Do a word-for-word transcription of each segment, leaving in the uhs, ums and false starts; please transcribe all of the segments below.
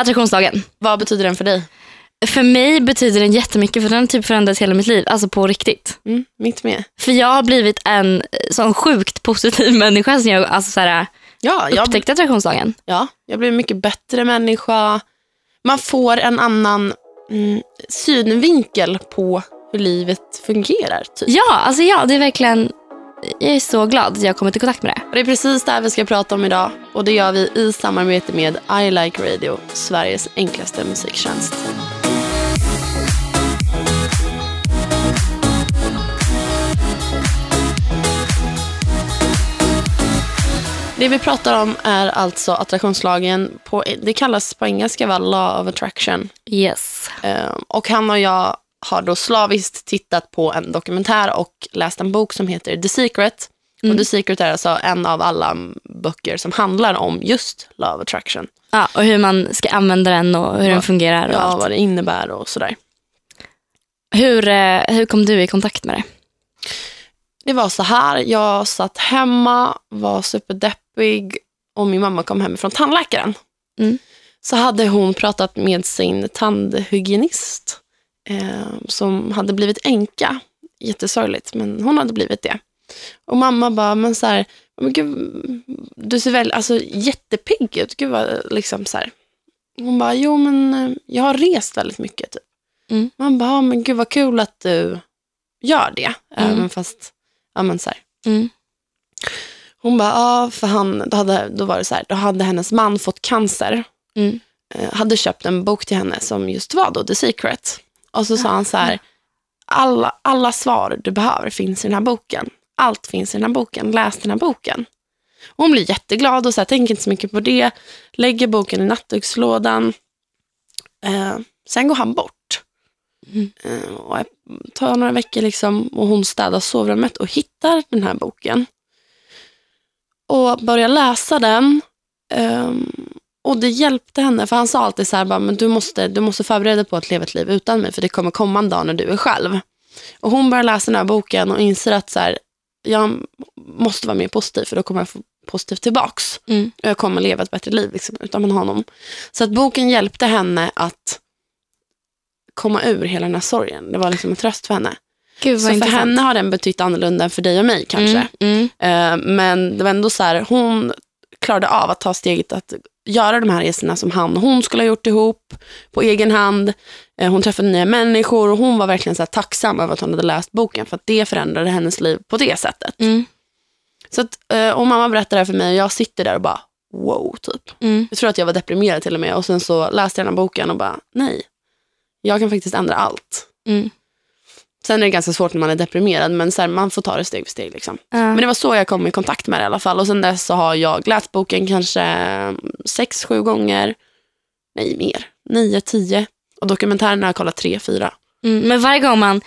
Attraktionsdagen. Vad betyder den för dig? För mig betyder den jättemycket, för den typ förändrat hela mitt liv. Alltså på riktigt. Mm, mitt med. För jag har blivit en sån sjukt positiv människa sen jag alltså så här, ja, jag upptäckte attraktionsdagen. Ja, jag blev mycket bättre människa. Man får en annan mm, synvinkel på hur livet fungerar. Typ. Ja, alltså ja, det är verkligen... Jag är så glad att jag har kommit i kontakt med det. Och det är precis det här vi ska prata om idag. Och det gör vi i samarbete med I Like Radio, Sveriges enklaste musiktjänst. Det vi pratar om är alltså attraktionslagen. På, det kallas på engelska väl Law of Attraction. Yes. Och han och jag har då slaviskt tittat på en dokumentär och läst en bok som heter The Secret. Mm. Och The Secret är alltså en av alla böcker som handlar om just Law of Attraction. Ja, och hur man ska använda den och hur ja. den fungerar. Och ja, allt. Vad det innebär och sådär. Hur, hur kom du i kontakt med det? Det var så här, jag satt hemma, var superdeppig och min mamma kom hem från tandläkaren. Mm. Så hade hon pratat med sin tandhygienist. Eh, som hade blivit änka. Jättesorgligt, men hon hade blivit det. Och mamma bara, men så här, men gud, du ser väl alltså jättepigg ut. Gud vad liksom så här. Hon bara, jo men jag har rest väldigt mycket typ. Mm. Man bara, men gud vad kul att du gör det. Mm. Även fast, ja men så här. Mm. Hon bara, ja för han, då, hade, då var det så här, då hade hennes man fått cancer. Mm. Eh, hade köpt en bok till henne som just var då The Secret. Och så sa han så här, alla, alla svar du behöver finns i den här boken. Allt finns i den här boken, läs den här boken. Och hon blir jätteglad och så här, tänker inte så mycket på det. Lägger boken i nattdukslådan. Eh, sen går han bort. Mm. Eh, och jag tar några veckor liksom, och hon städar sovrummet och hittar den här boken. Och börjar läsa den. Eh, Och det hjälpte henne, för han sa alltid så här, bara, men du måste, du måste förbereda på att leva ett liv utan mig, för det kommer komma en dag när du är själv. Och hon börjar läsa den här boken och inser att så här, jag måste vara mer positiv, för då kommer jag få positivt tillbaks. Mm. Och jag kommer leva ett bättre liv liksom, utan honom. Så att boken hjälpte henne att komma ur hela den här sorgen. Det var liksom en tröst för henne. Gud, så intressant. För henne har den betytt annorlunda än för dig och mig kanske. Mm, mm. Uh, men det var ändå så här, hon klarade av att ta steget att göra de här resorna som han och hon skulle ha gjort ihop på egen hand. Hon träffade nya människor och hon var verkligen så här tacksam över att hon hade läst boken, för att det förändrade hennes liv på det sättet. Mm. Så att, och mamma berättade det här för mig och jag sitter där och bara wow typ. Mm. Jag tror att jag var deprimerad till och med, och sen så läste jag den här boken och bara nej, jag kan faktiskt ändra allt. Mm. Sen är det ganska svårt när man är deprimerad, men så här, man får ta det steg för steg liksom. Uh. Men det var så jag kom i kontakt med det i alla fall. Och sen dess så har jag läst boken kanske sex, sju gånger. Nej, mer. Nio, tio. Och dokumentären har jag kollat tre, fyra. Mm, men varje gång man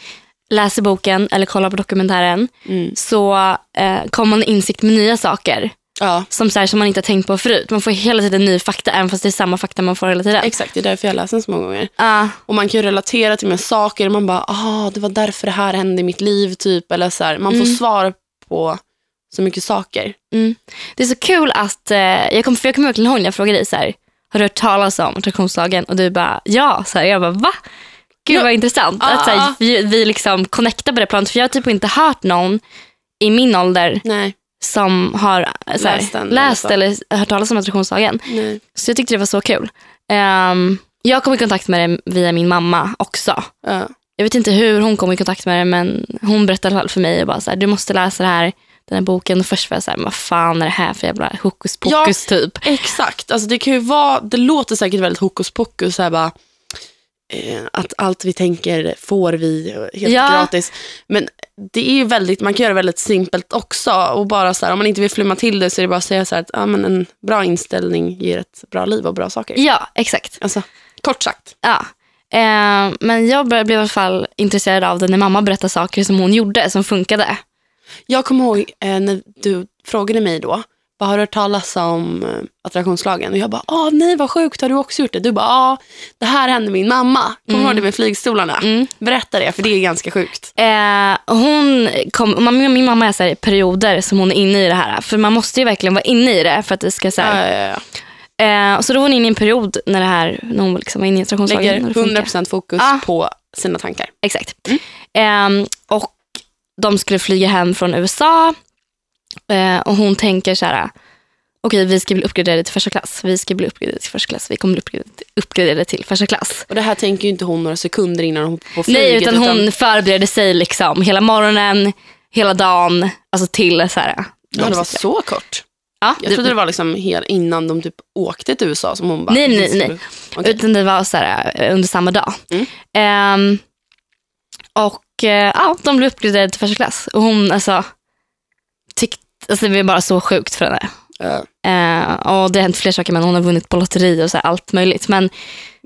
läser boken eller kollar på dokumentären mm. så eh, kommer man insikt med nya saker. Ja. Som, så här, som man inte har tänkt på förut. Man får hela tiden ny fakta, även fast det är samma fakta man får hela tiden. Exakt, det är därför jag läser den så många gånger. uh. Och man kan ju relatera till med saker. Man bara, ah, det var därför det här hände i mitt liv typ. Eller så här, man mm. får svar på så mycket saker. mm. Det är så kul att eh, jag kommer jag kom verkligen ihåg när jag frågade dig så här, har du hört talas om attraktionsdagen? Och du bara, ja, så här, jag bara, va? Gud ja. Vad intressant uh. att så här, vi, vi liksom connectar på det planet. För jag har typ inte hört någon i min ålder. Nej. Som har såhär, läst, den, läst eller, eller hört talas om attraktionsdagen. Nej. Så jag tyckte det var så kul. um, Jag kom i kontakt med det via min mamma också. uh. Jag vet inte hur hon kom i kontakt med det, men hon berättade i alla fall för mig och bara så här, du måste läsa det här, den här boken. Och först var jag såhär, vad fan är det här för jävla hokus pokus ja, typ. Exakt, alltså, det kan ju vara, det låter säkert väldigt hokus pokus så här, bara eh, att allt vi tänker får vi helt ja. gratis. Men det är ju väldigt, man kan göra det väldigt simpelt också, och bara så här, om man inte vill flumma till det så är det bara att säga så här att ja, men en bra inställning ger ett bra liv och bra saker. Ja, exakt. Alltså, kort sagt. Ja. Eh, men jag blev i alla fall intresserad av det när mamma berättade saker som hon gjorde som funkade. Jag kommer ihåg eh, när du frågade mig då, bara, har du hört talas om eh, attraktionslagen? Och jag bara, ah nej vad sjukt, har du också gjort det? Du bara, ah det här hände min mamma. Kommer mm. du ihåg det med flygstolarna? Mm. Berätta det, för det är ganska sjukt. Eh, hon kom, min mamma är så här, perioder som hon är inne i det här. För man måste ju verkligen vara inne i det för att det ska så här, ja, ja, Eh, och så då var hon inne i en period när det här, när hon liksom var inne i attraktionsdagen. Lägger hundra procent fokus ah. på sina tankar. Exakt. Mm. Eh, och de skulle flyga hem från U S A. Eh, och hon tänker så här: okej, vi ska bli uppgraderade till första klass. Vi ska bli uppgraderade till första klass. Vi kommer bli uppgraderade till första klass. Och det här tänker ju inte hon några sekunder innan hon på flyget. Nej, utan hon utan... förberedde sig liksom hela morgonen, hela dagen, alltså till så här. Ja, det var så kort. Ja, jag trodde det var liksom helt innan de typ åkte till U S A som hon bara... Nej, nej, nej. Okay. Utan det var så här under samma dag. Mm. Um, och ja, de blev uppgraderade till första klass. Och hon alltså tyckte... Alltså det var bara så sjukt för henne. Uh. Uh, och det har hänt fler saker, men hon har vunnit på lotteri och så här, allt möjligt. Men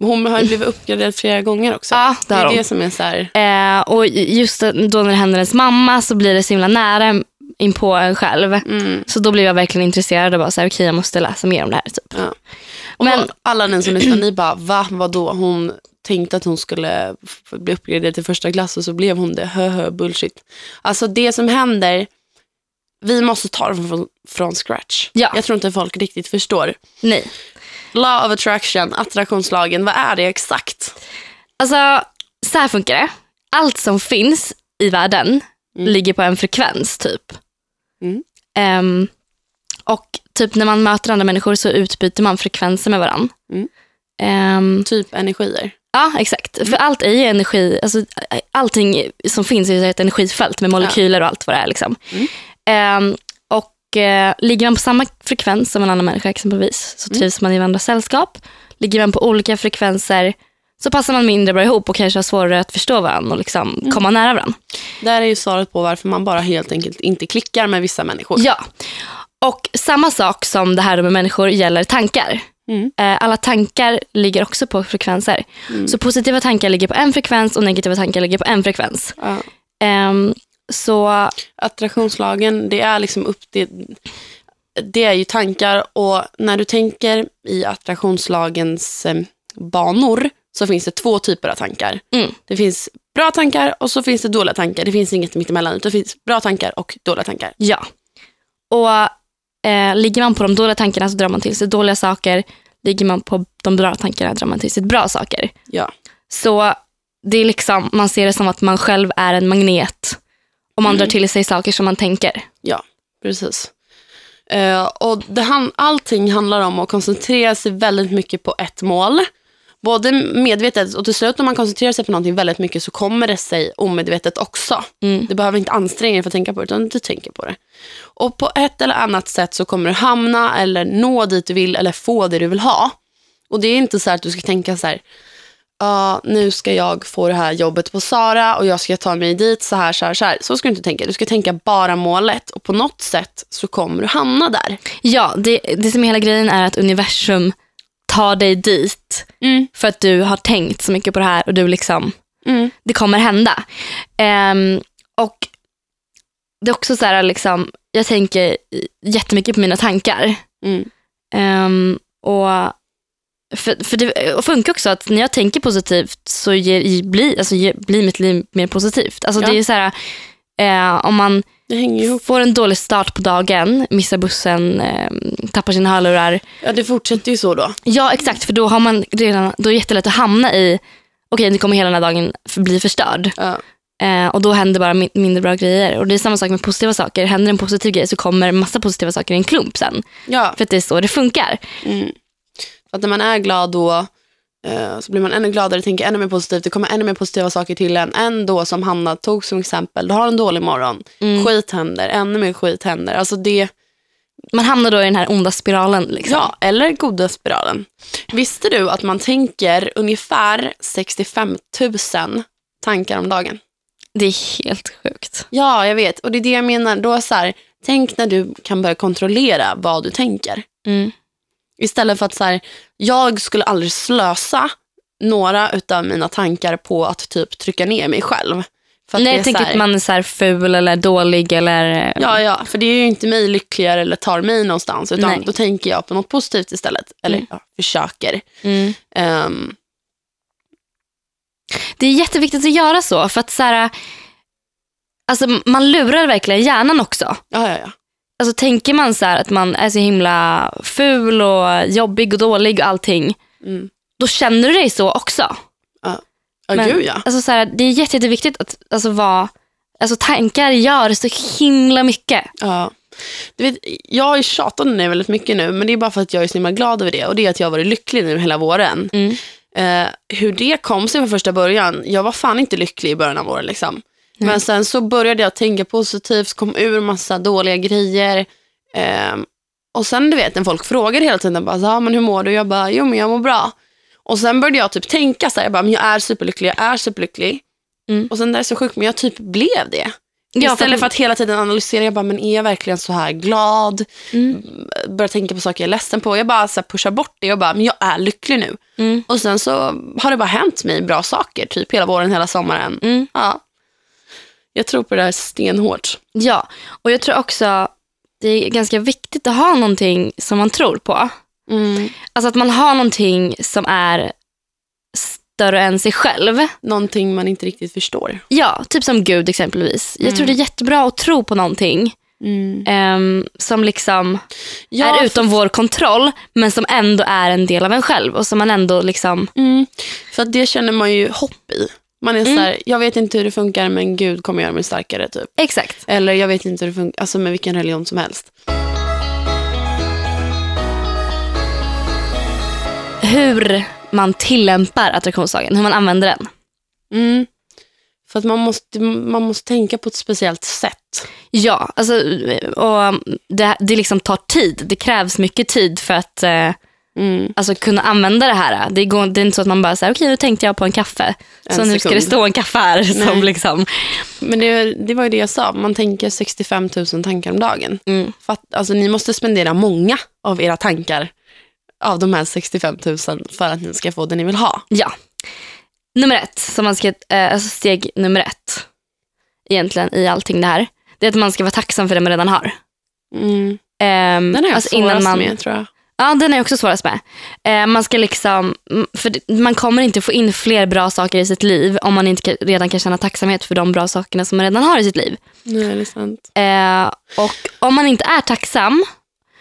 hon har ju blivit uppgraderad flera gånger också. Uh, det, det är det hon. Som är så här... Uh, och just då när det händer ens mamma så blir det så himla nära... in på en själv. Mm. Så då blev jag verkligen intresserad och bara så här, okej, okay, jag måste läsa mer om det här typ. Ja. Och men alla ni som lyssnar, ni bara, va, vadå? Hon tänkte att hon skulle bli uppgraderad till första klass och så blev hon det. Hö, hö, bullshit. Alltså det som händer, vi måste ta det från, från scratch. Ja. Jag tror inte folk riktigt förstår. Nej. Law of Attraction, attraktionslagen, vad är det exakt? Alltså, så här funkar det. Allt som finns i världen mm. ligger på en frekvens typ. Mm. Um, och typ när man möter andra människor så utbyter man frekvenser med varann. Mm. Um, typ energier. Ja, exakt. Mm. För allt är ju energi, alltså, allting som finns är ju ett energifält med molekyler ja. Och allt vad det är liksom. Mm. Um, och uh, ligger man på samma frekvens som en annan människa exempelvis så trivs mm. man i varandras sällskap. Ligger man på olika frekvenser så passar man mindre bra ihop och kanske har svårare att förstå varandra och liksom mm. komma nära varandra. Där är ju svaret på varför man bara helt enkelt inte klickar med vissa människor. Ja, och samma sak som det här med människor gäller tankar. Mm. Alla tankar ligger också på frekvenser. Mm. Så positiva tankar ligger på en frekvens och negativa tankar ligger på en frekvens. Ja. Um, så... Attraktionslagen, det är liksom upp till... Det är ju tankar och när du tänker i attraktionslagens banor... så finns det två typer av tankar. Mm. Det finns bra tankar och så finns det dåliga tankar. Det finns inget mittemellan. Det finns bra tankar och dåliga tankar. Ja. Och eh, ligger man på de dåliga tankarna så drar man till sig dåliga saker. Ligger man på de bra tankarna drar man till sig bra saker. Ja. Så det är liksom, man ser det som att man själv är en magnet. Och man mm. drar till sig saker som man tänker. Ja, precis. Eh, och det han, allting handlar om att koncentrera sig väldigt mycket på ett mål. Både medvetet och till slut om man koncentrerar sig på någonting väldigt mycket så kommer det sig omedvetet också. Mm. Du behöver inte anstränga dig för att tänka på det utan du tänker på det. Och på ett eller annat sätt så kommer du hamna eller nå dit du vill eller få det du vill ha. Och det är inte så att du ska tänka så här, uh, nu ska jag få det här jobbet på Sara och jag ska ta mig dit så här, så här, så här. Så ska du inte tänka. Du ska tänka bara målet och på något sätt så kommer du hamna där. Ja, det, det som är hela grejen är att universum ta dig dit mm. för att du har tänkt så mycket på det här och du liksom mm. det kommer hända. Um, och det är också så här liksom jag tänker jättemycket på mina tankar. Mm. Um, och för, för det och funkar också att när jag tänker positivt så ger, blir, alltså, ger, blir mitt liv mer positivt. Alltså ja. Det är så här eh, om man får en dålig start på dagen, missar bussen, eh, tappar sina hörlurar. Ja, det fortsätter ju så då. Ja, exakt, för då har man redan, då är det jättelätt att hamna i okej, nu kommer hela den här dagen för, bli förstörd. Ja. Eh, och då händer bara min, mindre bra grejer. Och det är samma sak med positiva saker. Händer en positiv grej så kommer massa positiva saker i en klump sen. Ja. För att det är så det funkar. Mm. Att när man är glad då så blir man ännu gladare, tänker ännu mer positivt, det kommer ännu mer positiva saker till en. En då som Hanna tog som exempel, du har en dålig morgon, mm. skit händer, ännu mer skit händer. Alltså det... Man hamnar då i den här onda spiralen liksom. Ja, eller goda spiralen. Visste du att man tänker ungefär sextiofem tusen tankar om dagen? Det är helt sjukt. Ja, jag vet, och det är det jag menar då så här, tänk när du kan börja kontrollera vad du tänker. Mm. Istället för att så här, jag skulle aldrig slösa några utav mina tankar på att typ trycka ner mig själv. För att nej, jag tänker så här, att man är så här ful eller dålig eller... Ja, ja, för det är ju inte mig lyckligare eller tar mig någonstans. Utan nej. Då tänker jag på något positivt istället. Eller mm. jag försöker. Mm. Um... Det är jätteviktigt att göra så. För att så här, alltså, man lurar verkligen hjärnan också. Ja, ja, ja. Alltså tänker man så här att man är så himla ful och jobbig och dålig och allting. Mm. Då känner du dig så också. Ja, ja men, gud ja. Alltså så här, det är jätte, jätteviktigt att alltså, vara, alltså, tankar gör så himla mycket. Ja. Du vet, jag är tjatande nu väldigt mycket nu, men det är bara för att jag är så himla glad över det. Och det är att jag har varit lycklig nu hela våren. Mm. Uh, hur det kom sig från första början, jag var fan inte lycklig i början av våren liksom. Mm. Men sen så började jag tänka positivt, kom ur massa dåliga grejer. Um, och sen du vet, när folk frågar hela tiden bara, ah, men hur mår du? Jag bara, jo men jag mår bra. Och sen började jag typ tänka så här, jag bara, men jag är superlycklig, jag är superlycklig. Mm. Och sen där är så sjukt, men jag typ blev det. Ja, istället för att hela tiden analysera, jag bara, men är jag verkligen så här glad? Mm. Börja tänka på saker jag är ledsen på. Jag bara så här, pushar bort det och bara, men jag är lycklig nu. Mm. Och sen så har det bara hänt mig bra saker, typ hela våren, hela sommaren. Mm. Ja. Jag tror på det här stenhårt. Ja, och jag tror också det är ganska viktigt att ha någonting som man tror på. Mm. Alltså att man har någonting som är större än sig själv. Någonting man inte riktigt förstår. Ja, typ som Gud exempelvis. Jag mm. tror det är jättebra att tro på någonting mm. um, som liksom ja, är utom för... vår kontroll, men som ändå är en del av en själv och som man ändå liksom... Mm. För att det känner man ju hopp i. Man är mm. så här, jag vet inte hur det funkar, men Gud kommer göra mig starkare typ. Exakt. Eller jag vet inte hur det funkar, alltså med vilken religion som helst. Hur man tillämpar attraktionsdagen, hur man använder den. Mm. För att man måste, man måste tänka på ett speciellt sätt. Ja, alltså, och det, det liksom tar tid. Det krävs mycket tid för att mm. alltså, kunna använda det här. Det, går, det är inte så att man bara säger, okej, nu tänkte jag på en kaffe. En så sekund. Nu ska det stå en kaffe här. Som liksom. Men det, det var ju det jag sa. Man tänker sextiofem tusen tankar om dagen. Mm. För att, alltså, ni måste spendera många av era tankar av de här sextiofem tusen för att ni ska få det ni vill ha. Ja. Nummer ett. Så man ska, alltså steg nummer ett egentligen i allting det här. Det är att man ska vara tacksam för det man redan har. Mm. Um, den är alltså svårast man, med, tror jag. Ja, den är också svårast med. Uh, man ska liksom... För man kommer inte få in fler bra saker i sitt liv om man inte redan kan känna tacksamhet för de bra sakerna som man redan har i sitt liv. Nej, det är sant. Uh, och om man inte är tacksam...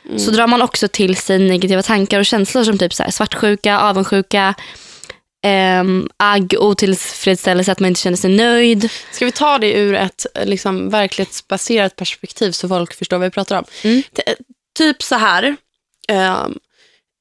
Mm. Så drar man också till sig negativa tankar och känslor som typ så här svartsjuka, avundsjuka, ehm, agg, otillfredsställelse, att man inte känner sig nöjd. Ska vi ta det ur ett liksom, verklighetsbaserat perspektiv så folk förstår vad vi pratar om? Mm. T- typ så här, ehm,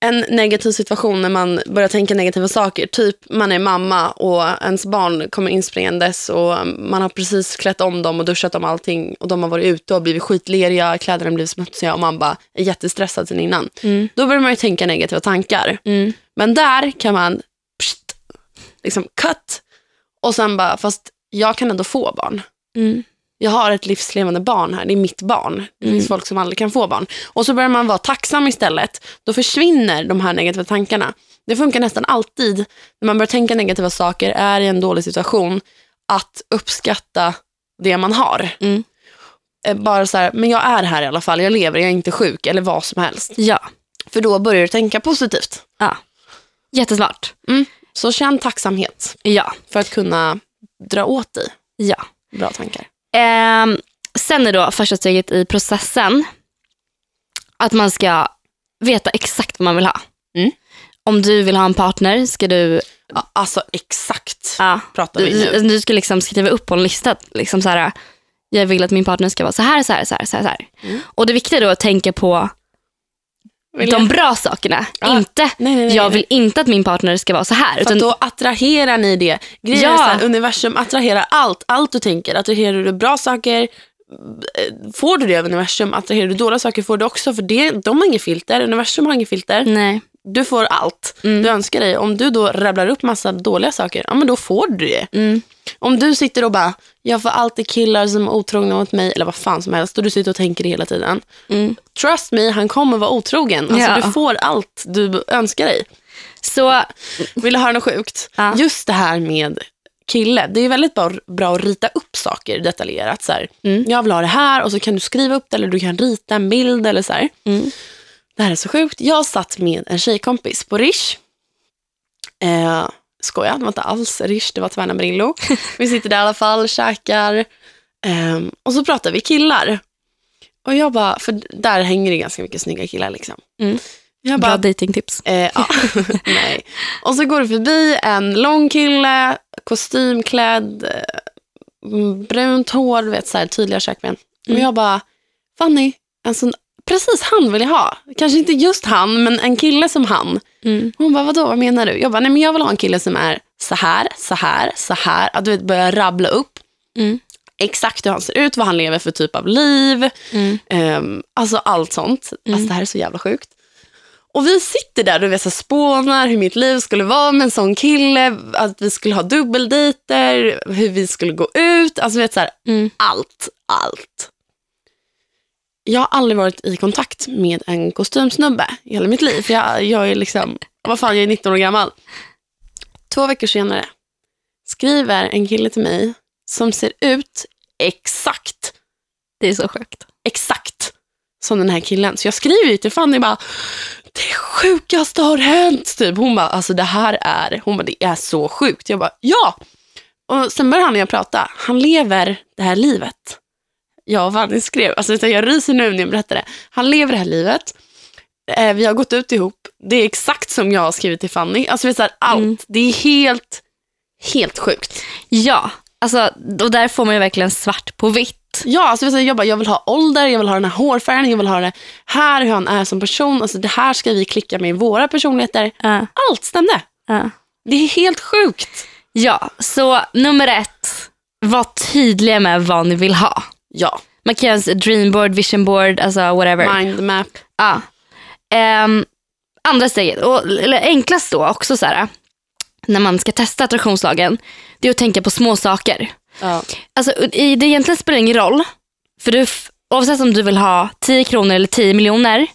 en negativ situation när man börjar tänka negativa saker. Typ man är mamma och ens barn kommer inspringandes och man har precis klätt om dem och duschat om allting och de har varit ute och blivit skitleriga, kläderna blivit smutsiga och man bara är jättestressad sen innan. Mm. Då börjar man ju tänka negativa tankar. Mm. Men där kan man pst, liksom cut och sen bara, fast jag kan ändå få barn. Mm. Jag har ett livslevande barn här, det är mitt barn. Det finns mm. folk som aldrig kan få barn. Och så börjar man vara tacksam istället. Då försvinner de här negativa tankarna. Det funkar nästan alltid när man börjar tänka negativa saker, är i en dålig situation, att uppskatta det man har. Mm. Bara så här, men jag är här i alla fall, jag lever, jag är inte sjuk eller vad som helst. Ja. För då börjar du tänka positivt. Ja, jättesmart. Mm. Så känn tacksamhet. Ja. För att kunna dra åt dig. Ja. Bra tankar. Eh, sen är då första steget i processen att man ska veta exakt vad man vill ha. Mm. Om du vill ha en partner ska du... Ja, alltså exakt ja, pratar vi nu. Du, du ska liksom skriva upp på en lista. Liksom så här, jag vill att min partner ska vara så här, så här, så här, så här. Så här. Mm. Och det viktiga då är att tänka på de bra sakerna. Ja. Inte, nej, nej, nej, jag vill inte att min partner ska vara så här. För utan... då attraherar ni det. Grejer ja. Så här, universum attraherar allt. Allt du tänker. Attraherar du bra saker, får du det av universum. Attraherar du dåliga saker, får du också. För det, de har inget filter. Universum har inget filter. Nej. Du får allt mm. du önskar dig. Om du då rabblar upp massa dåliga saker, ja men då får du det. Mm. Om du sitter och bara, jag får alltid killar som är otrogna mot mig, eller vad fan som helst, och du sitter och tänker det hela tiden. Mm. Trust me, han kommer vara otrogen. Alltså ja. Du får allt du önskar dig. Så, vill du höra något sjukt? Ja. Just det här med kille, det är väldigt bra, bra att rita upp saker detaljerat. Så här. Mm. Jag vill ha det här, och så kan du skriva upp det, eller du kan rita en bild, eller så här. Mm. Det här är så sjukt. Jag satt med en tjejkompis på Rish. Eh, skoja, det var inte alls Rish, det var Tvärna Brillo. Vi sitter där i alla fall, käkar. Eh, och så pratar vi killar. Och jag bara, för där hänger det ganska mycket snygga killar liksom. Mm. Jag bara, bra dejtingtips. Eh, ja, nej. Och så går det förbi en lång kille, kostymklädd, brunt hår, vet så här, tydliga kökben. Mm. Och jag bara, Fanny, en sån, precis han vill jag ha. Kanske inte just han, men en kille som han. Mm. Hon bara, vadå, vad menar du? Jag bara, nej men jag vill ha en kille som är så här, så här, så här. Att du vet, börja rabbla upp. Mm. Exakt hur han ser ut, vad han lever för typ av liv. Mm. Um, alltså allt sånt. Mm. Alltså det här är så jävla sjukt. Och vi sitter där och vi så spånar hur mitt liv skulle vara med en sån kille. Att vi skulle ha dubbeldejter. Hur vi skulle gå ut. Alltså vet så här, mm. allt, allt. Jag har aldrig varit i kontakt med en kostymsnubbe i hela mitt liv. För jag, jag är liksom, vad fan, jag är nitton år gammal. Två veckor senare skriver en kille till mig som ser ut exakt. Det är så sjukt. Exakt som den här killen. Så jag skriver ju till Fanny bara, det sjukaste har hänt typ. Hon bara, alltså det här är, hon bara, det är så sjukt. Jag bara, ja! Och sen började han och jag prata. Han lever det här livet. Jag och Fanny skrev, alltså jag ryser nu när jag berättar det. Han lever det här livet. Vi har gått ut ihop. Det är exakt som jag har skrivit till Fanny. Alltså vi är så här, allt. Mm. Det är helt, helt sjukt. Ja. Alltså, och där får man ju verkligen svart på vitt. Ja, alltså jag bara, jag vill ha ålder, jag vill ha den här hårfärgen, jag vill ha det här, hur han är som person. Alltså det här ska vi klicka med i våra personligheter. Uh. Allt stämde. Uh. Det är helt sjukt. Ja, så nummer ett, var tydliga med vad ni vill ha. Ja. Man kan göra dreamboard, visionboard, alltså whatever. Mindmap. Ja. Uh. Um, andra steget, och, eller enklast då också så här. När man ska testa attraktionslagen, det är att tänka på små saker. Ja. Alltså, det egentligen spelar ingen roll. För du, oavsett om du vill ha tio kronor eller tio miljoner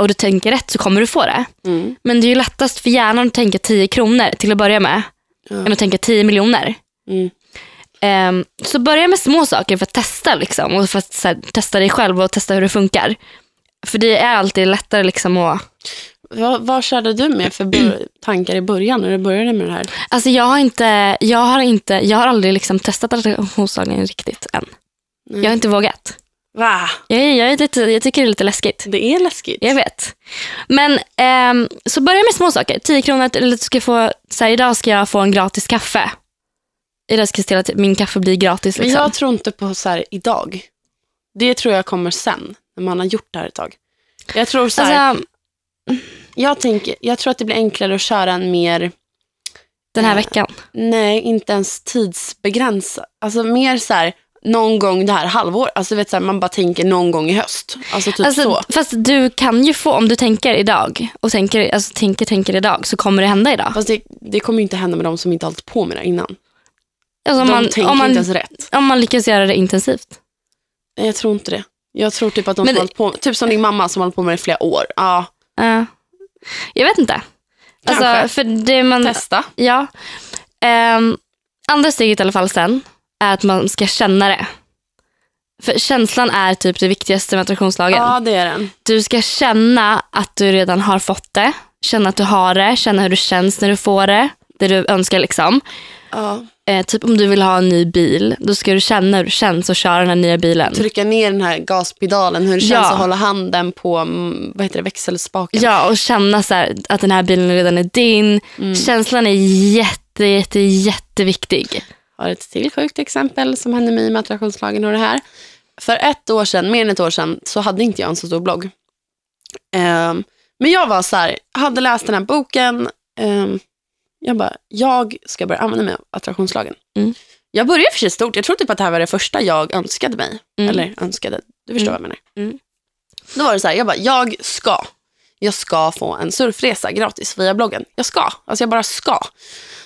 och du tänker rätt, så kommer du få det. Mm. Men det är ju lättast för hjärnan att tänka tio kronor till att börja med, ja, än att tänka tio miljoner. Mm. Um, så börja med små saker för att testa liksom, och för att så här, testa dig själv och testa hur det funkar. För det är alltid lättare liksom att... Vad, vad körde du med för bör- tankar i början när du började med det här? Alltså jag har inte, jag har inte, jag har aldrig liksom testat attraktionslagen riktigt än. Mm. Jag har inte vågat. Va? Jag, jag, är lite, jag tycker det är lite läskigt. Det är läskigt. Jag vet. Men ehm, så börja med små saker. tio kronor, eller du ska få, så här, idag ska jag få en gratis kaffe. Idag ska jag ställa till, min kaffe blir gratis. Liksom. Men jag tror inte på så här idag. Det tror jag kommer sen, när man har gjort det här ett tag. Jag tror så här... Alltså, Jag, tänker, jag tror att det blir enklare att köra en mer... Den här eh, veckan? Nej, inte ens tidsbegränsad. Alltså mer så här, någon gång det här halvår. Alltså vet så här, man bara tänker någon gång i höst. Alltså typ alltså, så. Fast du kan ju få, om du tänker idag och tänker, alltså tänker, tänker idag, så kommer det hända idag. Fast det, det kommer ju inte hända med de som inte har hållit på med det innan. Alltså, de man, tänker om man, inte ens rätt. Om man lyckas göra det intensivt. Nej, jag tror inte det. Jag tror typ att de som hållit på, typ som din mamma som har hållit på med det i flera år. Ja. Uh, jag vet inte. Kanske. Alltså, för det man, testa. Ja. Um, andra steget i alla fall sen är att man ska känna det. För känslan är typ det viktigaste med attraktionslagen. Ja, det är den. Du ska känna att du redan har fått det. Känna att du har det. Känna hur du känns när du får det. Det du önskar liksom. Ja. Eh, typ om du vill ha en ny bil, då ska du känna hur det känns att köra den här nya bilen. Trycka ner den här gaspedalen, hur det känns, ja, att hålla handen på, vad heter det, växelspaken. Ja, och känna så här, att den här bilen redan är din. Mm. Känslan är jätte, jätte, jätteviktig. Jag har ett till sjukt exempel som hände mig med attraktionslagen och det här. För ett år sedan, mer än ett år sedan, så hade inte jag en så stor blogg. Um, men jag var så här, hade läst den här boken... Um, Jag bara, jag ska börja använda mig av attraktionslagen. Mm. Jag började för sig stort. Jag tror typ att det här var det första jag önskade mig. Mm. Eller önskade, du förstår mm. vad jag menar. Mm. Då var det så här, jag bara, jag ska. Jag ska få en surfresa gratis via bloggen. Jag ska, alltså jag bara ska.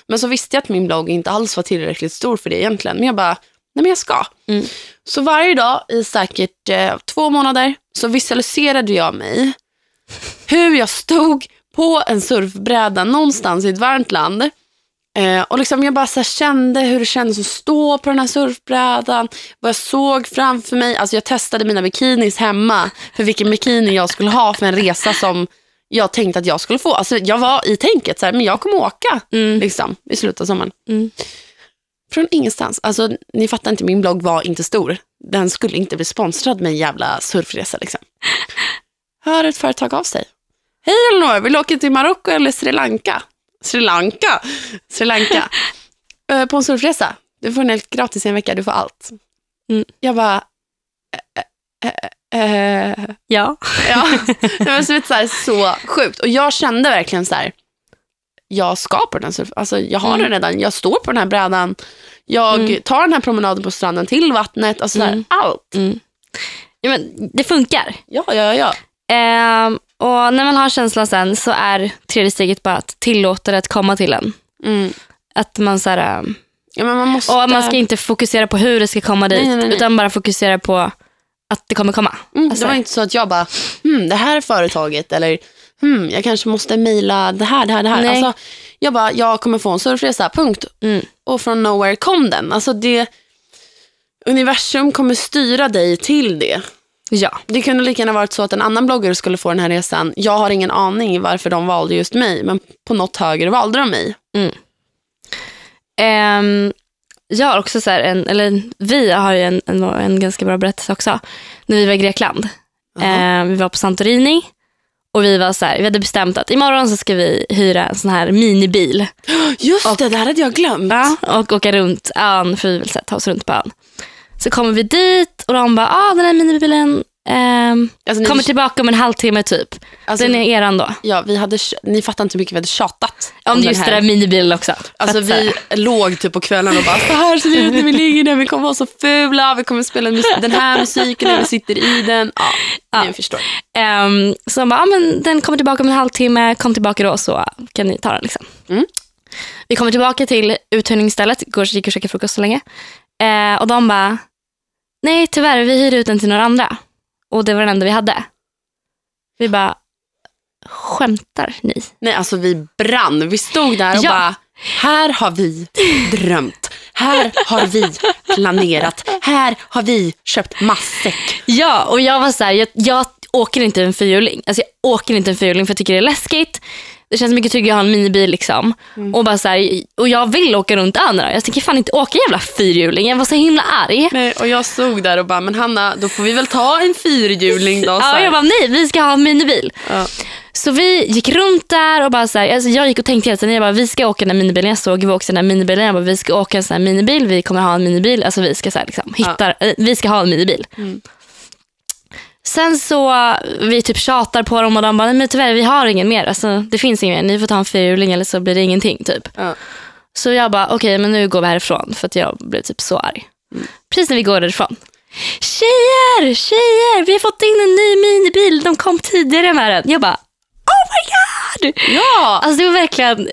Men så visste jag att min blogg inte alls var tillräckligt stor för det egentligen. Men jag bara, nej men jag ska. Mm. Så varje dag i säkert eh, två månader så visualiserade jag mig. Hur jag stod på en surfbräda någonstans i ett varmt land. Eh, och liksom jag bara så kände hur det kändes att stå på den här surfbrädan. Vad jag såg framför mig. Alltså jag testade mina bikinis hemma. För vilken bikini jag skulle ha för en resa som jag tänkte att jag skulle få. Alltså jag var i tänket så här, men jag kommer åka. Mm. Liksom i slutet av sommaren. Mm. Från ingenstans. Alltså, ni fattar inte, min blogg var inte stor. Den skulle inte bli sponsrad med en jävla surfresa liksom. Hör ett företag av sig. Hej Elinor, vill du åka till Marocko eller Sri Lanka? Sri Lanka? Sri Lanka. uh, på en surfresa. Du får en helt gratis en vecka, du får allt. Mm. Jag bara... Äh, äh, äh. Ja. ja. Det var så, så, här, så sjukt. Och jag kände verkligen så här... Jag ska på den här surf... Alltså, jag har mm. den redan. Jag står på den här brädan. Jag mm. tar den här promenaden på stranden till vattnet. Alltså, mm. så här, allt. Mm. Ja, men det funkar. Ja, ja, ja. Ehm, och när man har känslan sen så är tredje steget bara att tillåta det att komma till en. Mm. Att man så här... Ja, men man måste... Och man ska inte fokusera på hur det ska komma dit. Nej, nej, nej. Utan bara fokusera på att det kommer komma. Mm, alltså. Det var inte så att jag bara... Hmm, det här är företaget. Eller... Mm, jag kanske måste mejla det här, det här, det här. Alltså, jag bara, jag kommer få en surfresa, punkt. Mm. Och från nowhere kom den. Alltså det, universum kommer styra dig till det. Ja. Det kunde lika gärna varit så att en annan bloggare skulle få den här resan. Jag har ingen aning varför de valde just mig, men på något höger valde de mig. Mm. Um, jag har också så här, en, eller vi har ju en, en, en ganska bra berättelse också. När vi var i Grekland. Uh-huh. Um, vi var på Santorini. Och vi var så här, vi hade bestämt att imorgon så ska vi hyra en sån här minibil. Just och, det, det här hade jag glömt. Ja, och åka runt ön, för vi vill ta oss runt på ön. Så kommer vi dit och de bara, ah, den här minibilen eh, alltså, kommer ni... tillbaka om en halvtimme typ. Alltså, den är eran då. Ja, vi hade, ni fattar inte hur mycket vi hade tjatat. Om, om just den här minibilen också. Alltså vi låg typ på kvällen och bara, så här ser vi ut när vi ligger där, vi kommer vara så fula, vi kommer spela musik, den här musiken när vi sitter i den. Ja. Ja. Jag förstår. Um, så de bara, ah, men den kommer tillbaka om en halvtimme, kom tillbaka då så kan ni ta den liksom. Mm. Vi kommer tillbaka till uthyrningsstället, går och gick och käkar frukost så länge. Uh, och de bara, nej tyvärr, vi hyr ut den till några andra. Och det var den enda vi hade. Vi bara, skämtar ni? Nej, alltså vi brann. Vi stod där och ja. bara, här har vi drömt. Här har vi planerat. Här har vi köpt matsäck. Ja, och jag var så här, jag, jag åker inte en fyrhjuling. Alltså jag åker inte en fyrhjuling för jag tycker det är läskigt. Det känns mycket tryggare att ha en minibil liksom. Mm. Och bara så här, och jag vill åka runt andra. Jag tänker fan inte åka en jävla fyrhjuling. Jag var så himla arg. Nej, och jag stod där och bara, men Hanna, då får vi väl ta en fyrhjuling då. Så ja, jag bara, nej, vi ska ha en minibil. Ja. Så vi gick runt där och bara så här, alltså jag gick och tänkte hela tiden, jag bara, vi ska åka den här minibilen. Jag såg vi åkte den här minibilen. Jag bara, vi ska åka en sån här minibil. Vi kommer ha en minibil. Alltså vi ska så här, liksom, hitta, ja. Vi ska ha en minibil. Mm. Sen så, vi typ tjatar på dem och de bara, nej men tyvärr, vi har ingen mer. Alltså, det finns ingen mer. Ni får ta en fyrhjuling eller så blir det ingenting, typ. Ja. Så jag bara, okej, okay, men nu går vi härifrån. För att jag blev typ så arg. Mm. Precis när vi går därifrån. Tjejer, tjejer, vi har fått in en ny minibil. De kom tidigare med den. Jag bara, oh my god! Ja! Alltså det var verkligen...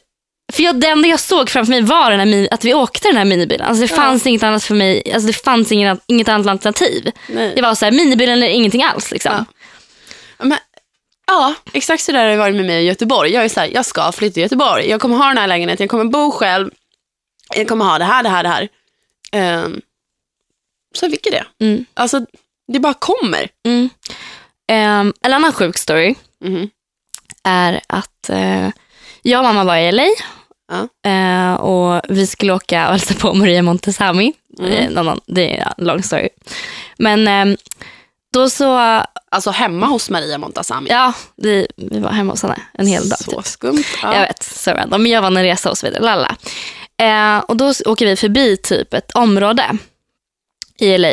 För jag, det enda jag såg framför mig var den här min, att vi åkte den här minibilen. Alltså det fanns ja. inget annat för mig. Alltså det fanns inget, inget annat alternativ. Nej. Det var så här, minibilen eller ingenting alls liksom. Ja. Men, ja, exakt så där har det varit med mig i Göteborg. Jag är så här, jag ska flytta till Göteborg. Jag kommer ha den här lägenheten, jag kommer bo själv. Jag kommer ha det här, det här, det här. Um, så fick jag det. Mm. Alltså det bara kommer. Mm. Um, en annan sjuk story mm. är att uh, jag och mamma var i L A. Ja. Uh, och vi skulle åka och hälsa på Maria Montessori. Mm. Det är en lång story. Men um, då så... Alltså hemma hos Maria Montessori. Ja, vi, vi var hemma hos henne en hel dag. Så typ. Skumt. Ja. Jag vet, så random. Men jag var en resa och så vidare. Lala. Uh, och då åker vi förbi typ ett område i L A.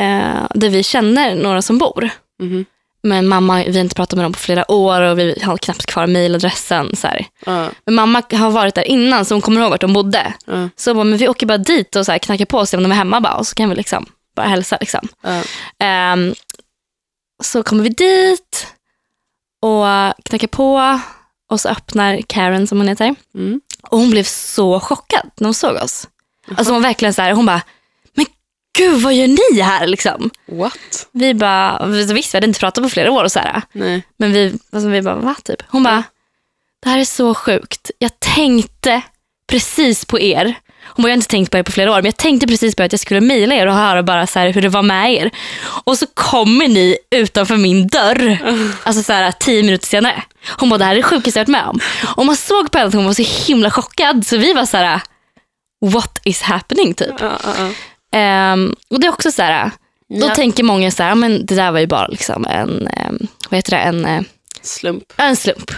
Uh, där vi känner några som bor. Mm. Men mamma, vi har inte pratat med dem på flera år och vi har knappt kvar mejladressen. Så här. Uh. Men mamma har varit där innan så hon kommer ihåg vart de bodde. Uh. Så bara, men vi åker bara dit och så här, knackar på oss om de är hemma bara, och så kan vi liksom bara hälsa. Liksom. Uh. Um, så kommer vi dit och knackar på och så öppnar Karen som hon heter. Mm. Och hon blev så chockad när hon såg oss. Uh-huh. Alltså hon verkligen så här, hon bara... Gud, vad gör ni här liksom? What? Vi bara, visst vi hade inte pratat på flera år och så här. Nej. Men vi, alltså, vi bara, va typ? Hon bara, det här är så sjukt. Jag tänkte precis på er. Hon bara, jag har inte tänkt på er på flera år. Men jag tänkte precis på att jag skulle mejla er och höra bara så här hur det var med er. Och så kommer ni utanför min dörr. Mm. Alltså så här tio minuter senare. Hon bara, det här är det sjukaste jag varit med om. Och man såg på henne att hon var så himla chockad. Så vi var så här... what is happening typ. Ja, ja, ja. Um, och det är också så här, då ja. tänker många så här, men det där var ju bara liksom en um, vad heter det, en uh, slump. En slump.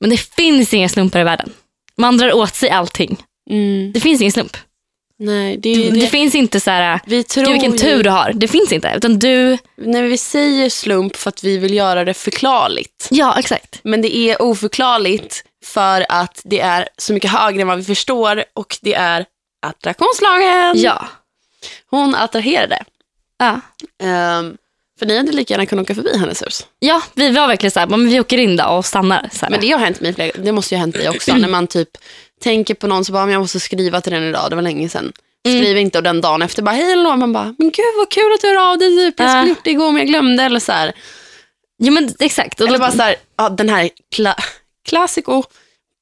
Men det finns inga slumpar i världen. Man drar åt sig allting. Mm. Det finns ingen slump. Nej, det, det, det finns inte så här, vi tror vilken tur du har. Det finns inte, utan du... Nej, vi säger slump för att vi vill göra det förklarligt. Ja, exakt. Men det är oförklarligt för att det är så mycket högre än vad vi förstår, och det är attraktionslagen. Ja. Hon attraherade. Ja. Um, för ni hade lika gärna kunnat åka förbi hennes hus. Ja, vi var verkligen så här, men vi åker in då och stannar. Så här. Men det har hänt mig flera, det måste ju ha hänt dig också, när man typ tänker på någon så bara, men jag måste skriva till den idag, det var länge sedan. Skriv mm. inte, och den dagen efter bara, hej hallå, man bara, men gud vad kul att du hör av dig typ, jag skulle gjort det igår men jag glömde, eller så här. Ja men exakt. Eller bara så här, ja, den här kla- klassiko,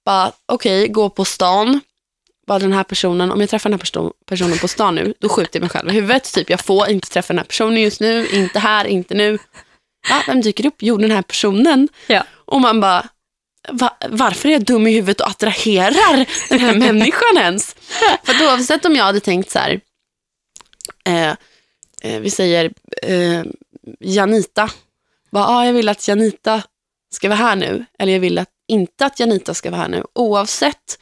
bara okej, okay, gå på stan. Bara den här personen, om jag träffar den här person- personen på stan nu, då skjuter jag mig själv i huvudet typ, jag får inte träffa den här personen just nu, inte här, inte nu. Ja, vem dyker upp? Jo, den här personen. Ja. Och man bara, Va, varför är jag dum i huvudet och attraherar den här människan ens? För då, oavsett om jag hade tänkt så här, eh, eh, vi säger eh, Janita, bara, ah, jag vill att Janita ska vara här nu, eller jag vill att, inte att Janita ska vara här nu, oavsett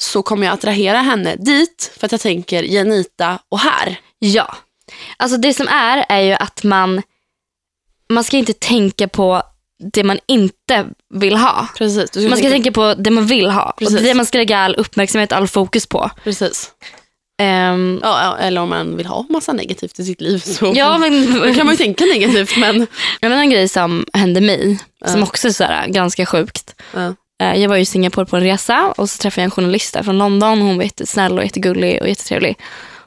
så kommer jag attrahera henne dit för att jag tänker Janita och här. Ja, alltså det som är är ju att man man ska inte tänka på det man inte vill ha. Precis, ska man ska tänka... tänka på det man vill ha. Precis. Och det man ska lägga all uppmärksamhet, all fokus på. Precis. Um, ja, eller om man vill ha massa negativt i sitt liv. Så ja, men... kan man ju tänka negativt. Men... Ja, men en grej som hände mig, uh. som också är så här, ganska sjukt. Uh. Uh, jag var ju i Singapore på en resa, och så träffade jag en journalist där från London. Hon var jättesnäll och jättegullig och jättetrevlig.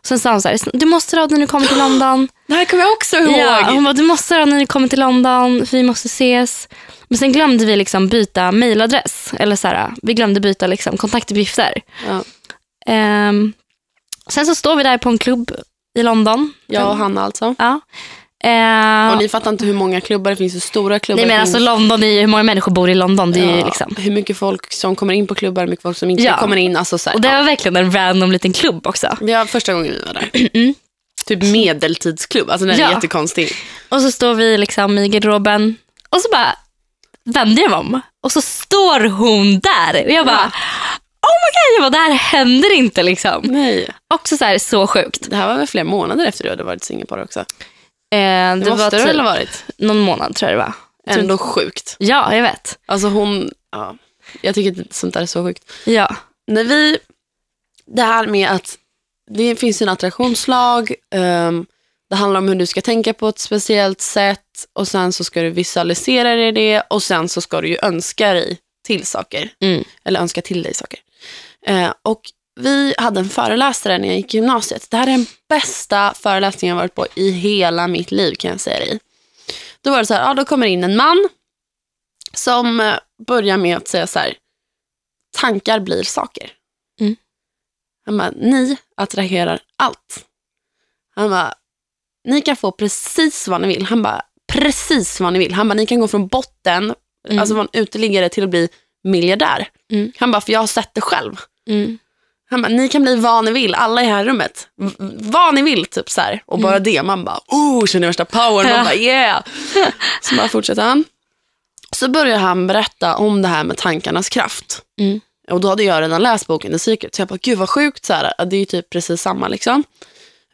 Sen sa hon så här, du måste dra när du kommer till London. Det här kommer jag också ihåg. Ja, hon bara, du måste dra när du kommer till London, för vi måste ses. Men sen glömde vi liksom byta mailadress. Eller så här, vi glömde byta liksom kontaktuppgifter. Ja. Um, sen så står vi där på en klubb i London. Jag och Hanna alltså. Ja. Uh, och ni fattar inte hur många klubbar det finns, så stora klubbar. Nej men alltså London är ju, hur många människor bor i London, det ja, är ju liksom hur mycket folk som kommer in på klubbar, hur mycket folk som inte ja. kommer in, alltså så här, och det var ja. verkligen en random liten klubb också. Det var första gången vi var där. Mm. Typ medeltidsklubb, alltså den är ja. jättekonstig. Och så står vi liksom i garderoben, och så bara vänder jag om, och så står hon där, och jag bara ja. oh my god, jag bara, det här händer inte liksom. Nej. Också så här, så sjukt. Det här var väl flera månader efter du hade varit i Singapore också. Eh, det måste det väl ha varit? Någon månad tror jag det var. Ändå sjukt. Ja, jag vet. Alltså hon, ja, jag tycker att sånt där är så sjukt. Ja. När vi, det här med att det finns en attraktionslag, um, det handlar om hur du ska tänka på ett speciellt sätt, och sen så ska du visualisera dig det, och sen så ska du ju önska dig till saker. Mm. Eller önska till dig saker. Uh, och vi hade en föreläsare när jag gick i gymnasiet. Det här är den bästa föreläsningen jag varit på i hela mitt liv, kan jag säga dig. Då var det så här, ja, då kommer in en man som börjar med att säga så här, tankar blir saker. Mm. Han bara, ni attraherar allt. Han bara, ni kan få precis vad ni vill. Han bara, precis vad ni vill. Han bara, ni kan gå från botten, mm. alltså vara en uteliggare till att bli miljardär. Mm. Han bara, för jag har sett det själv. Mm. Han bara, ni kan bli vad ni vill, alla i här rummet. V- vad ni vill, typ så här. Och bara mm. det, man bara, oh, känner värsta powern. Man bara, yeah. Så bara fortsätter han. Så börjar han berätta om det här med tankarnas kraft. Mm. Och då hade jag redan läst boken The Secret. Så jag bara, gud vad sjukt, så här. Det är ju typ precis samma liksom.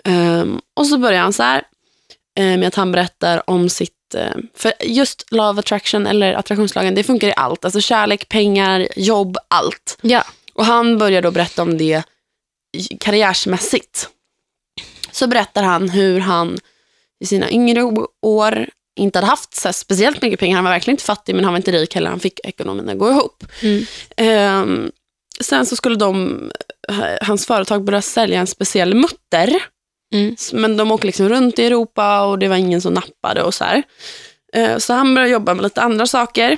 Um, och så börjar han så här. Med att han berättar om sitt... För just Law of Attraction, eller attraktionslagen, det funkar i allt. Alltså kärlek, pengar, jobb, allt. Ja. Yeah. Och han börjar då berätta om det karriärsmässigt. Så berättar han hur han i sina yngre år inte hade haft så speciellt mycket pengar. Han var verkligen inte fattig, men han var inte rik heller. Han fick ekonomin att gå ihop. Mm. Um, sen så skulle de, hans företag börja sälja en speciell mutter. Mm. Men de åkte liksom runt i Europa, och det var ingen som nappade och så här. Uh, så han började jobba med lite andra saker.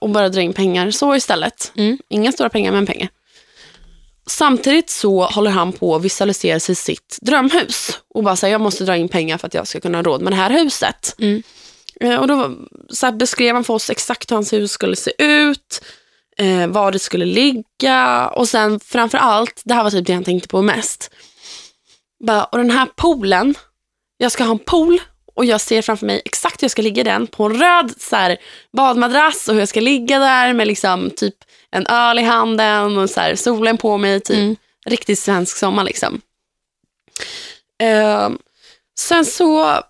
Och bara dra in pengar så istället. Mm. Inga stora pengar, men pengar. Samtidigt så håller han på att visualisera sig sitt drömhus. Och bara säga, jag måste dra in pengar för att jag ska kunna ha råd med det här huset. Mm. Och då så här, beskrev han för oss exakt hur hans hus skulle se ut. eh, var det skulle ligga. Och sen framförallt, det här var typ det jag tänkte på mest. Bara, och den här poolen, jag ska ha en pool och jag ser framför mig exakt hur jag ska ligga den på en röd så här, badmadrass och hur jag ska ligga där med liksom typ en öl i handen och så här, solen på mig, typ mm. riktigt svensk sommar liksom. Eh, sen så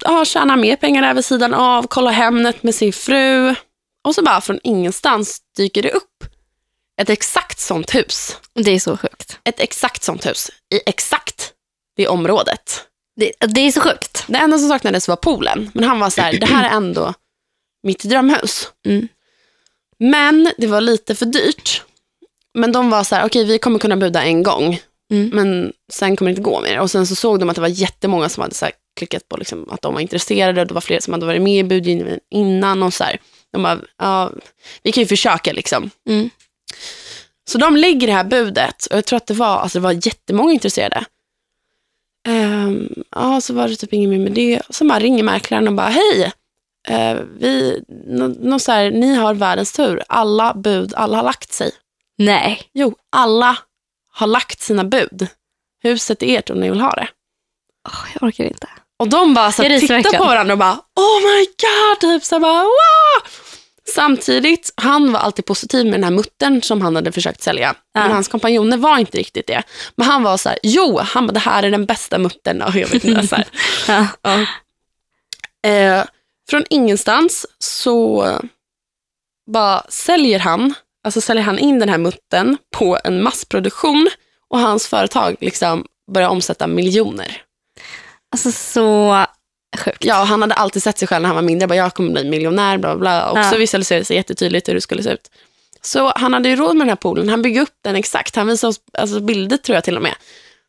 ja, tjäna mer pengar där vid sidan av, kolla Hemnet med sin fru och så bara från ingenstans dyker det upp ett exakt sånt hus. Det är så sjukt. Ett exakt sånt hus i exakt det området. Det, det är så sjukt. Det enda som saknades var poolen, men han var så här, det här är ändå mitt drömhus. Mm. Men det var lite för dyrt. Men de var så här, okej, vi kommer kunna buda en gång. Mm. Men sen kommer det inte gå mer. Och sen så såg de att det var jättemånga som hade så här klickat på liksom att de var intresserade, och det var fler som hade varit med i budgivningen innan och så här. De bara, ja, vi kan ju försöka liksom. Mm. Så de lägger det här budet, och jag tror att det var, alltså det var jättemånga intresserade. Um, ja, så var det typ ingen mer med det. Så bara ringer mäklaren och bara, hej, uh, vi, no, no, så här, ni har världens tur. Alla bud, alla har lagt sig. Nej. Jo, alla har lagt sina bud. Huset är ert om ni vill ha det. Oh, jag orkar inte. Och de bara så tittar på varandra och bara, oh my god, typ så bara, wow! Samtidigt, han var alltid positiv med den här muttern som han hade försökt sälja. Mm. Men hans kompanjoner var inte riktigt det. Men han var så här, jo, han bara, det här är den bästa muttern. Och jag vet inte, så här. Ja. Ja. Eh, från ingenstans så bara säljer han, alltså säljer han in den här muttern på en massproduktion, och hans företag liksom börjar omsätta miljoner. Alltså så sjukt. Ja, han hade alltid sett sig själv när han var mindre. Jag, bara, jag kommer bli miljonär, bla bla. Och ja. Så visualiserade sig jättetydligt hur det skulle se ut. Så han hade ju råd med den här poolen. Han byggde upp den exakt. Han visade oss alltså bilder, tror jag till och med.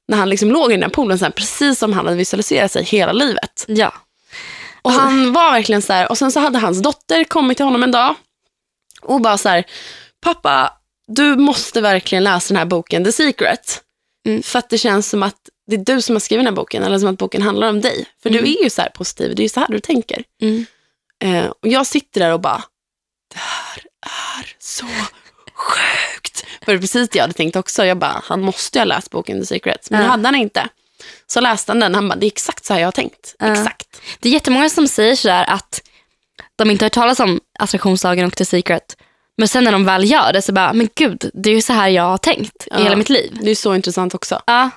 När han liksom låg i den här poolen, så här, precis som han hade visualiserat sig hela livet. Ja. Och alltså, han var verkligen så här. Och sen så hade hans dotter kommit till honom en dag. Och bara så här, pappa, du måste verkligen läsa den här boken The Secret. Mm. För att det känns som att det är du som har skrivit den här boken, eller som att boken handlar om dig. För mm. du är ju så här positiv, det är ju så här du tänker. Mm. Eh, och jag sitter där och bara, det här är så sjukt. För det precis det jag hade tänkt också. Jag bara, han måste ju ha läst boken The Secret. Men mm. det hade han inte. Så läste han den, han bara, det är exakt så här jag har tänkt. Mm. Exakt. Det är jättemånga som säger så där att de inte har hört talas om Attraktionsdagen och The Secret. Men sen när de väl gör det så bara, men gud, det är ju så här jag har tänkt ja. i hela mitt liv. Det är så intressant också. Ja.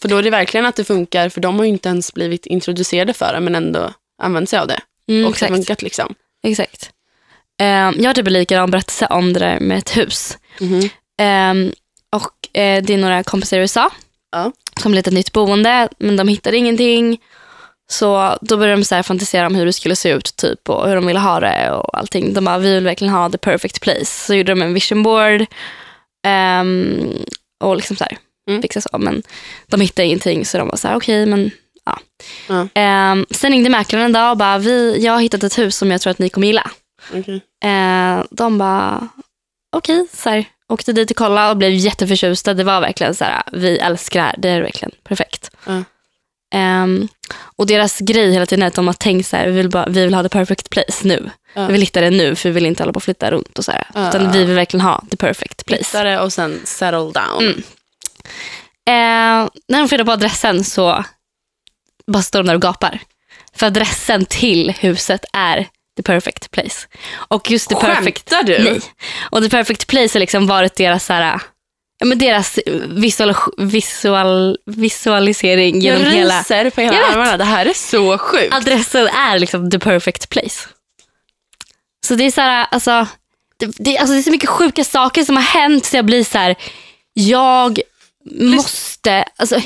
För då är det verkligen att det funkar, för de har ju inte ens blivit introducerade för det, men ändå använt sig av det. Mm, och exakt. Funkat liksom. Exakt. Um, jag har typ likadan berättelse om det där med ett hus. Mm-hmm. um, och uh, det är några kompisar i U S A ja. som letar ett nytt boende, men de hittade ingenting. Så då började de så här fantisera om hur det skulle se ut typ, och hur de ville ha det och allting. De bara, vi vill verkligen ha the perfect place. Så gjorde de en vision board um, och liksom så här. Mm. Fixa så, men de hittade ingenting, så de var så här, okej, okay, men ja. Mm. Ehm, sen ringde mäklaren en dag och bara, vi, jag har hittat ett hus som jag tror att ni kommer gilla. Mm. Ehm, de bara, okej, okay, så här, åkte dit och kollade och blev jätteförtjusta. Det var verkligen så här, vi älskar det här, det är verkligen perfekt. Mm. Ehm, och deras grej hela tiden är att de har tänkt så här, vi vill, bara, vi vill ha the perfect place nu. Mm. Vi vill hitta det nu, för vi vill inte hålla på och flytta runt och så här. Mm. Utan vi vill verkligen ha the perfect place. Hitta det och sen settle down. Mm. Eh, när de får reda på adressen så bara står de där och gapar. För adressen till huset är the perfect place. Och just the Skämtar perfect... du? Nej. Och the perfect place har liksom varit deras så här, ja, men deras visual, visual, visualisering genom jag hela... Jag på hela armarna. Det här är så sjukt. Adressen är liksom the perfect place. Så det är så här, alltså... Det, det, alltså, det är så mycket sjuka saker som har hänt, så jag blir så här... Jag... måste, alltså,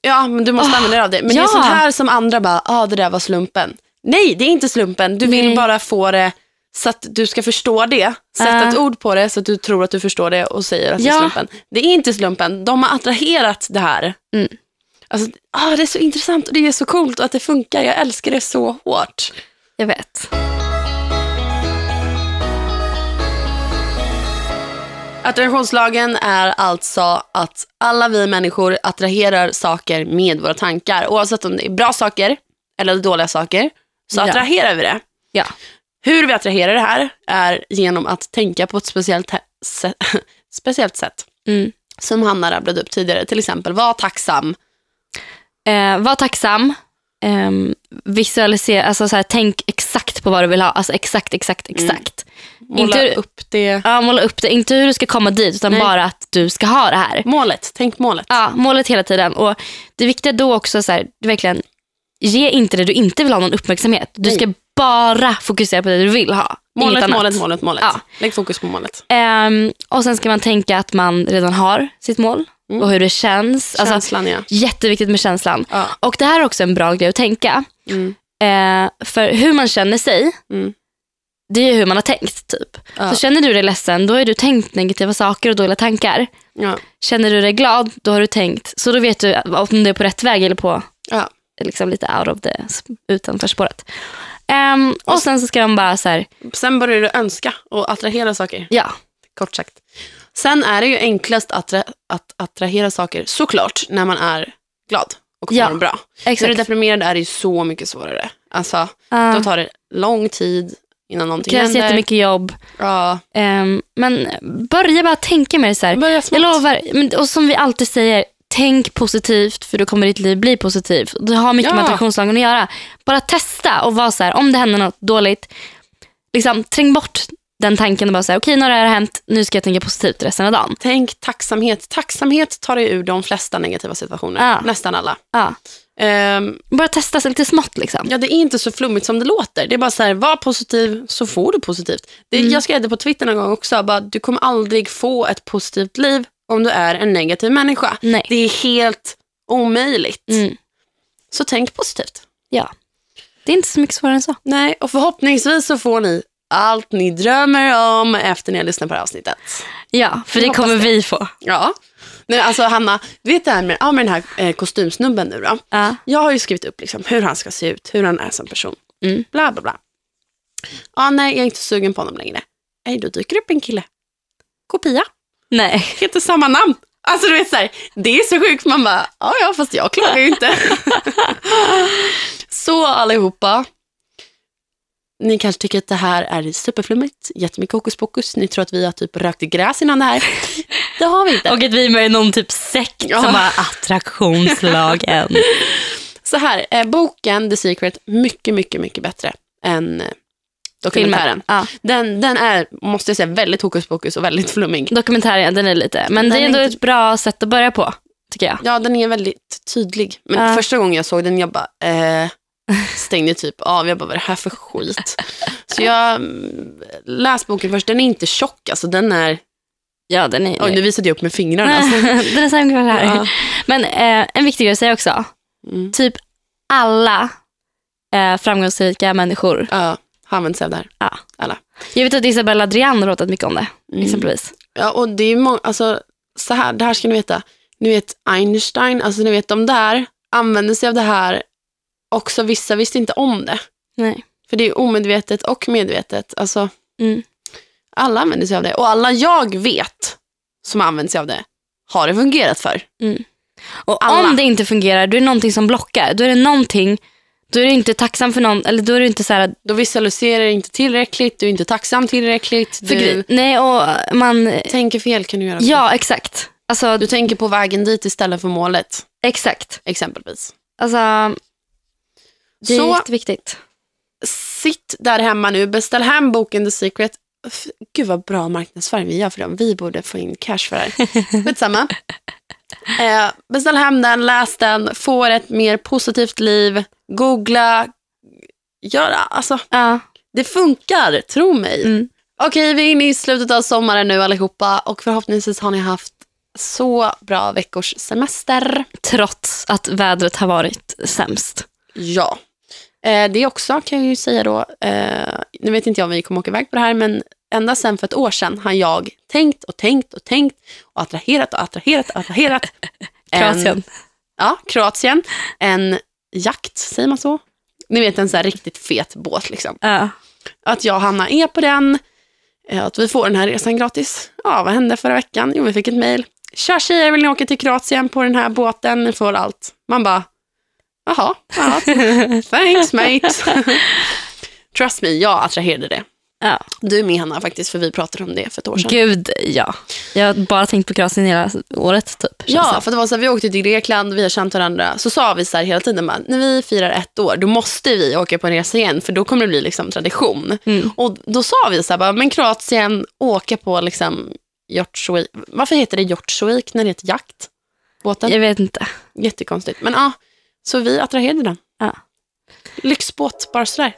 ja, men du måste oh, använda dig av det. Men ja. Det är sånt här som andra bara, ja ah, det där var slumpen. Nej, det är inte slumpen, du Nej. vill bara få det så att du ska förstå det. Sätta uh. ett ord på det så att du tror att du förstår det och säger att ja. det är slumpen. Det är inte slumpen, de har attraherat det här. Mm. Alltså, ah, det är så intressant och det är så coolt och att det funkar, jag älskar det så hårt. Jag vet. Attraktionslagen är alltså att alla vi människor attraherar saker med våra tankar. Oavsett om det är bra saker eller dåliga saker, så ja. attraherar vi det. Ja. Hur vi attraherar det här är genom att tänka på ett speciellt, he- speciellt sätt. Mm. Som Hanna rabblade upp tidigare. Till exempel, var tacksam. Eh, var tacksam. Eh, visualisera, alltså så här, tänk exakt på vad du vill ha. Alltså exakt, exakt, exakt. Mm. Måla hur, upp det. Ja, måla upp det. Inte hur du ska komma dit, utan Nej. bara att du ska ha det här. Målet, tänk målet. Ja, målet hela tiden. Och det viktiga då också, så här, verkligen, ge inte det du inte vill ha någon uppmärksamhet. Du Nej. ska bara fokusera på det du vill ha. Målet, målet, målet, målet. Ja. Lägg fokus på målet. Um, och sen ska man tänka att man redan har sitt mål. Mm. Och hur det känns. Känslan, alltså, ja. Jätteviktigt med känslan. Ja. Och det här är också en bra grej att tänka. Mm. Uh, för hur man känner sig, mm. det är hur man har tänkt, typ. Ja. Så känner du dig ledsen, då har du tänkt negativa saker och dåliga tankar. Ja. Känner du dig glad, då har du tänkt. Så då vet du om du är på rätt väg eller på... Ja. Liksom lite out of the, utanför spåret. Um, och sen så ska man bara så här... Sen börjar du önska och attrahera saker. Ja. Kort sagt. Sen är det ju enklast att, attra- att attrahera saker, såklart, när man är glad och mår bra. Exakt. När du är deprimerad är det ju så mycket svårare. Alltså, uh, då tar det lång tid innan någonting händer. Det krävs jättemycket jobb. Ja. Uh. Um, men börja bara tänka med det så här. Börja smått. Jag lovar, och som vi alltid säger... Tänk positivt, för då kommer ditt liv bli positivt. Det har mycket ja. med attraktionslagen att göra. Bara testa och vara så här, om det händer något dåligt, liksom träng bort den tanken och bara säga, okej, okay, när det här har hänt, nu ska jag tänka positivt resten av dagen. Tänk tacksamhet. Tacksamhet tar dig ur de flesta negativa situationer. Ja. Nästan alla. Ja. Um, bara testa sig lite smått, liksom. Ja, det är inte så flummigt som det låter. Det är bara så här, var positiv så får du positivt. Det, mm. Jag skrev det på Twitter någon gång också, bara, du kommer aldrig få ett positivt liv om du är en negativ människa. Nej. Det är helt omöjligt. Mm. Så tänk positivt. Ja. Det är inte så mycket svårare än så. Nej, och förhoppningsvis så får ni allt ni drömmer om efter när jag lyssnar på det här avsnittet. Ja, för det kommer det. vi få. Ja. Nej, alltså Hanna, du vet det här med, ja, med den här eh, kostymsnubben nu då. Ja. Jag har ju skrivit upp liksom hur han ska se ut, hur han är som person. Mm. Bla, bla, bla. Ja, nej, jag är inte sugen på honom längre. Nej, då dyker upp en kille. Kopia. Nej. Inte samma namn. Alltså du vet så här, det är så sjukt. Man bara, ja ja, fast jag klarar ju inte. Så allihopa. Ni kanske tycker att det här är superflummigt. Jättemycket hokus pokus. Ni tror att vi har typ rökt i gräs innan det här. Det har vi inte. Och att vi är med i någon typ sekt ja. som har attraktionslagen. Så här, eh, boken The Secret, mycket, mycket, mycket bättre än... Dokumentären. Ja. Den, den är, måste jag säga, väldigt hokus pokus och väldigt flummig. Dokumentären, den är lite. Men den det är ändå inte... ett bra sätt att börja på, tycker jag. Ja, den är väldigt tydlig. Men ja. första gången jag såg den, jag bara eh, stängde typ av. Jag bara, vad är det här för skit? Så jag läste boken först. Den är inte tjock, alltså den är... Ja, den är... Oj, nu visade jag upp med fingrarna. Alltså. Den är så här. Ja. Men eh, en viktig grej att säga också. Mm. Typ alla eh, framgångsrika människor... Ja. Använder sig av det här. Ja. Alla. Jag vet att Isabella Adrian har råtat mycket om det. Mm. Exempelvis. Ja, och det är ju många... Alltså, så här, det här ska ni veta. Ni vet Einstein, alltså ni vet de där använder sig av det här. Också vissa visste inte om det. Nej. För det är ju omedvetet och medvetet. Alltså, mm. alla använder sig av det. Och alla jag vet som använder sig av det har det fungerat för. Mm. Och alla. Om det inte fungerar, då är det någonting som blockar. Då är det någonting... Då är du inte tacksam för någon, eller då är du inte så här, då visualiserar du inte tillräckligt, du är inte tacksam tillräckligt. För du, nej, och man tänker fel kan du göra. Ja, fel. Exakt. Alltså, du tänker på vägen dit istället för målet. Exakt. Exempelvis. Alltså, det är jätteviktigt. Sitt där hemma nu, beställ hem boken The Secret. Gud vad bra marknadsföring vi gör för dem. Vi borde få in cash för det här. Skitsamma. Eh, beställ hem den, läs den, få ett mer positivt liv, googla, göra, alltså uh. det funkar, tro mig. Mm. Okej, vi är inne i slutet av sommaren nu allihopa, och förhoppningsvis har ni haft så bra veckors semester trots att vädret har varit sämst. Ja, eh, det också kan jag ju säga då, eh, nu vet inte jag om vi kommer åka iväg på det här, men ända sen för ett år sedan har jag tänkt och tänkt och tänkt och attraherat och attraherat och attraherat. Kroatien. En, ja, Kroatien. En jakt, säger man så? Ni vet, en så här riktigt fet båt liksom. Uh. Att jag och Hanna är på den. Att vi får den här resan gratis. Ja, vad hände förra veckan? Jo, vi fick ett mejl. Tja tjejer, vill ni åka till Kroatien på den här båten? Ni får allt. Man bara, jaha. Thanks mate. Trust me, jag attraherade det. Ja. Du med Hanna faktiskt, för vi pratade om det för ett år sedan. Gud, ja. Jag har bara tänkt på Kroatien hela året typ. Ja, det. För det var så här, vi åkte till Grekland, vi har känt varandra. Så sa vi så här hela tiden, man, när vi firar ett år, då måste vi åka på en resa igen, för då kommer det bli liksom tradition. Mm. Och då sa vi så här, bara, men Kroatien, åka på liksom Hjortsvik. Varför heter det Hjortsvik när det heter jakt? Båten? Jag vet inte. Jättekonstigt, men ja, så vi attraherade den. Ja. Lyxbåt, bara sådär.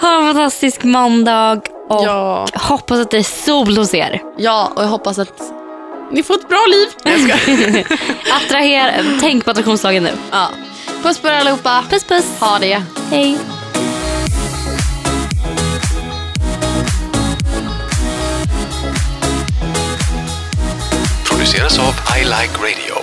Ha en fantastisk måndag. Och ja. Hoppas att det är sol hos er. Ja, och jag hoppas att ni får ett bra liv. Jag ska. Attraher, tänk på attraktionsdagen nu. Ja. Puss på er allihopa. Puss, puss. Ha det. Hej. Produceras av I Like Radio.